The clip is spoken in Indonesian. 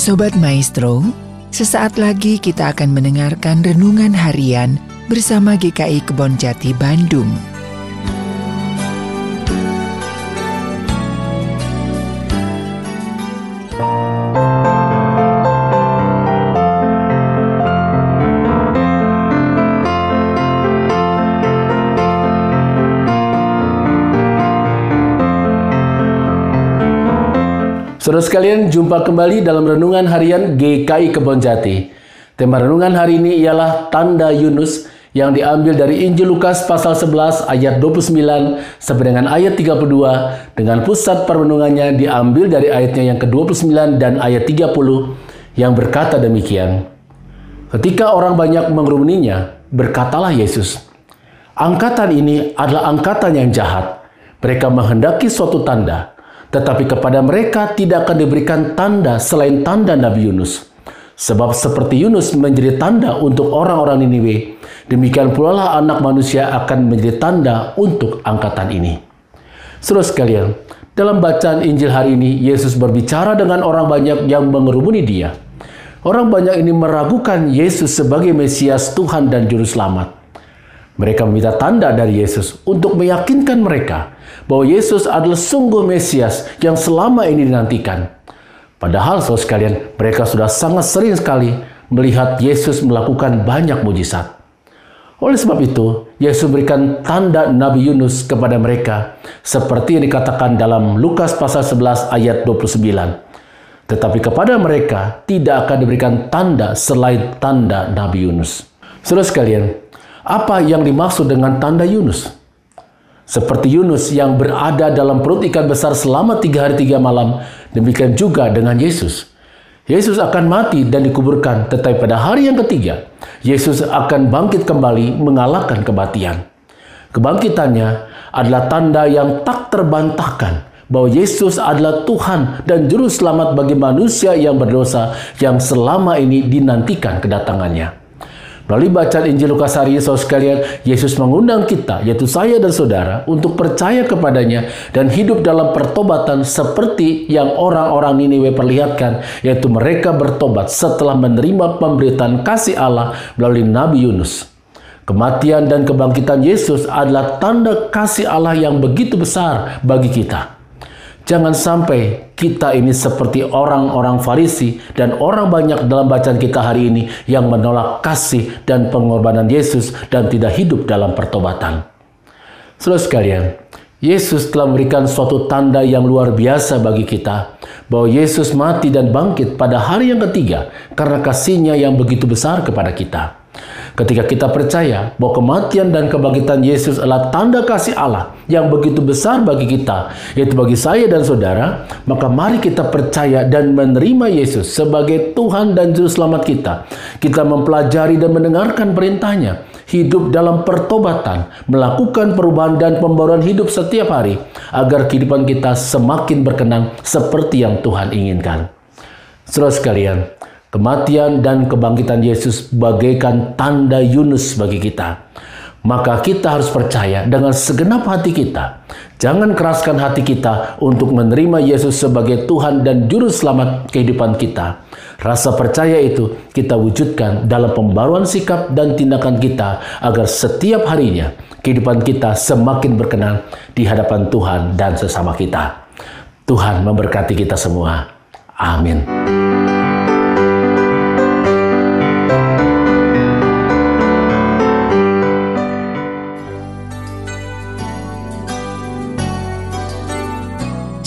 Sobat Maestro, sesaat lagi kita akan mendengarkan renungan harian bersama GKI Kebon Jati Bandung. Saudara sekalian, jumpa kembali dalam renungan harian GKI Kebon Jati. Tema renungan hari ini ialah tanda Yunus yang diambil dari Injil Lukas pasal 11 ayat 29 sampai dengan ayat 32 dengan pusat perenungannya diambil dari ayatnya yang ke-29 dan ayat 30 yang berkata demikian. Ketika orang banyak mengerumuninya, berkatalah Yesus, "Angkatan ini adalah angkatan yang jahat. Mereka menghendaki suatu tanda. Tetapi kepada mereka tidak akan diberikan tanda selain tanda Nabi Yunus. Sebab seperti Yunus menjadi tanda untuk orang-orang Niniwe, demikian pula lah anak manusia akan menjadi tanda untuk angkatan ini." Saudara sekalian, dalam bacaan Injil hari ini, Yesus berbicara dengan orang banyak yang mengerumuni dia. Orang banyak ini meragukan Yesus sebagai Mesias, Tuhan dan Juru Selamat. Mereka meminta tanda dari Yesus untuk meyakinkan mereka bahwa Yesus adalah sungguh Mesias yang selama ini dinantikan. Padahal, saudara sekalian, mereka sudah sangat sering sekali melihat Yesus melakukan banyak mujizat. Oleh sebab itu, Yesus berikan tanda Nabi Yunus kepada mereka, seperti yang dikatakan dalam Lukas pasal 11 ayat 29. Tetapi kepada mereka tidak akan diberikan tanda selain tanda Nabi Yunus. Saudara sekalian, apa yang dimaksud dengan tanda Yunus? Seperti Yunus yang berada dalam perut ikan besar selama 3 hari 3 malam, demikian juga dengan Yesus. Yesus akan mati dan dikuburkan, tetapi pada hari yang ketiga, Yesus akan bangkit kembali mengalahkan kematian. Kebangkitannya adalah tanda yang tak terbantahkan bahwa Yesus adalah Tuhan dan Juru Selamat bagi manusia yang berdosa yang selama ini dinantikan kedatangannya. Melalui bacaan Injil Lukas hari ini, saudara sekalian, Yesus mengundang kita, yaitu saya dan saudara, untuk percaya kepadanya dan hidup dalam pertobatan seperti yang orang-orang Niniwe perlihatkan, yaitu mereka bertobat setelah menerima pemberitaan kasih Allah melalui Nabi Yunus. Kematian dan kebangkitan Yesus adalah tanda kasih Allah yang begitu besar bagi kita. Jangan sampai kita ini seperti orang-orang Farisi dan orang banyak dalam bacaan kita hari ini yang menolak kasih dan pengorbanan Yesus dan tidak hidup dalam pertobatan. Saudara sekalian, Yesus telah memberikan suatu tanda yang luar biasa bagi kita, bahwa Yesus mati dan bangkit pada hari yang ketiga karena kasihnya yang begitu besar kepada kita. Ketika kita percaya bahwa kematian dan kebangkitan Yesus adalah tanda kasih Allah yang begitu besar bagi kita, yaitu bagi saya dan saudara, maka mari kita percaya dan menerima Yesus sebagai Tuhan dan Juru Selamat kita. Kita mempelajari dan mendengarkan perintahnya, hidup dalam pertobatan, melakukan perubahan dan pembaruan hidup setiap hari, agar kehidupan kita semakin berkenan seperti yang Tuhan inginkan. Saudara sekalian, kematian dan kebangkitan Yesus bagaikan tanda Yunus bagi kita. Maka kita harus percaya dengan segenap hati kita. Jangan keraskan hati kita untuk menerima Yesus sebagai Tuhan dan Juru Selamat kehidupan kita. Rasa percaya itu kita wujudkan dalam pembaruan sikap dan tindakan kita agar setiap harinya kehidupan kita semakin berkenan di hadapan Tuhan dan sesama kita. Tuhan memberkati kita semua. Amin.